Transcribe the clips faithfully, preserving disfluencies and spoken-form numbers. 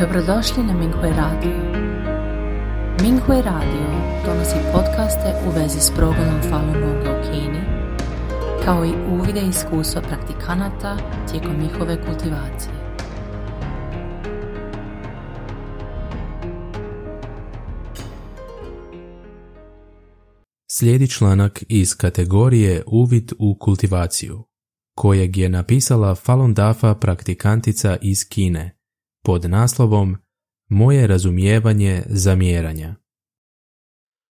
Dobrodošli na Minghui Radio. Minghui Radio donosi podcaste u vezi s progledom Falun Gonga u Kini, kao i uvide i iskustva praktikanata tijekom njihove kultivacije. Slijedi članak iz kategorije Uvid u kultivaciju, kojeg je napisala Falun Dafa praktikantica iz Kine, pod naslovom Moje razumijevanje zamjeranja.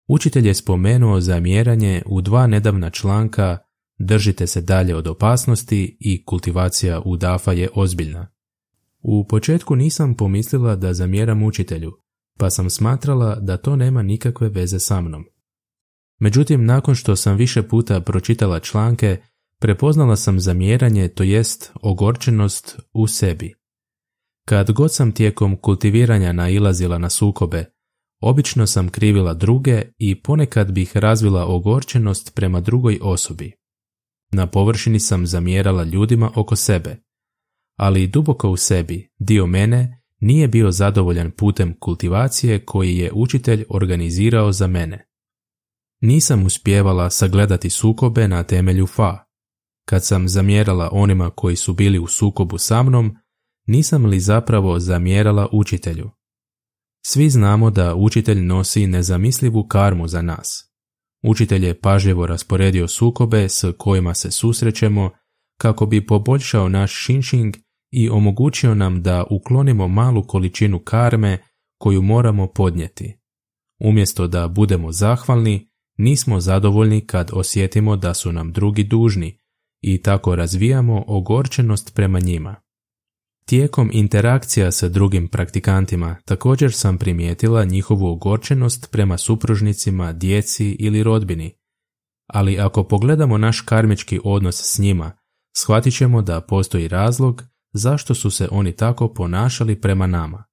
Učitelj je spomenuo zamjeranje u dva nedavna članka Držite se dalje od opasnosti i kultivacija u Dafa je ozbiljna. U početku nisam pomislila da zamjeram učitelju, pa sam smatrala da to nema nikakve veze sa mnom. Međutim, nakon što sam više puta pročitala članke, prepoznala sam zamjeranje, to jest ogorčenost, u sebi. Kad god sam tijekom kultiviranja nailazila na sukobe, obično sam krivila druge i ponekad bih razvila ogorčenost prema drugoj osobi. Na površini sam zamjerala ljudima oko sebe, ali duboko u sebi dio mene nije bio zadovoljan putem kultivacije koji je učitelj organizirao za mene. Nisam uspijevala sagledati sukobe na temelju fa. Kad sam zamjerala onima koji su bili u sukobu sa mnom, nisam li zapravo zamjerala učitelju? Svi znamo da učitelj nosi nezamislivu karmu za nas. Učitelj je pažljivo rasporedio sukobe s kojima se susrećemo kako bi poboljšao naš šinšing i omogućio nam da uklonimo malu količinu karme koju moramo podnijeti. Umjesto da budemo zahvalni, nismo zadovoljni kad osjetimo da su nam drugi dužni i tako razvijamo ogorčenost prema njima. Tijekom interakcija sa drugim praktikantima također sam primijetila njihovu ogorčenost prema supružnicima, djeci ili rodbini. Ali ako pogledamo naš karmički odnos s njima, shvatit ćemo da postoji razlog zašto su se oni tako ponašali prema nama.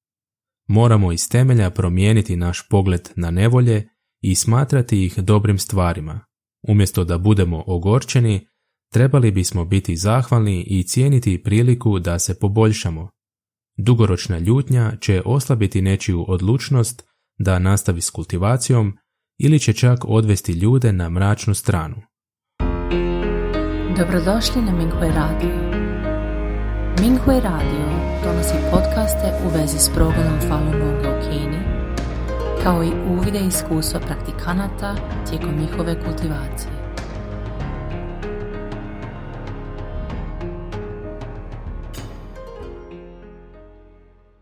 Moramo iz temelja promijeniti naš pogled na nevolje i smatrati ih dobrim stvarima. Umjesto da budemo ogorčeni, trebali bismo biti zahvalni i cijeniti priliku da se poboljšamo. Dugoročna ljutnja će oslabiti nečiju odlučnost da nastavi s kultivacijom ili će čak odvesti ljude na mračnu stranu. Dobrodošli na Minghui Radio. Minghui Radio donosi podcaste u vezi s progledom Falun Gonga u Kini, kao i uvide i iskustva praktikanata tijekom njihove kultivacije.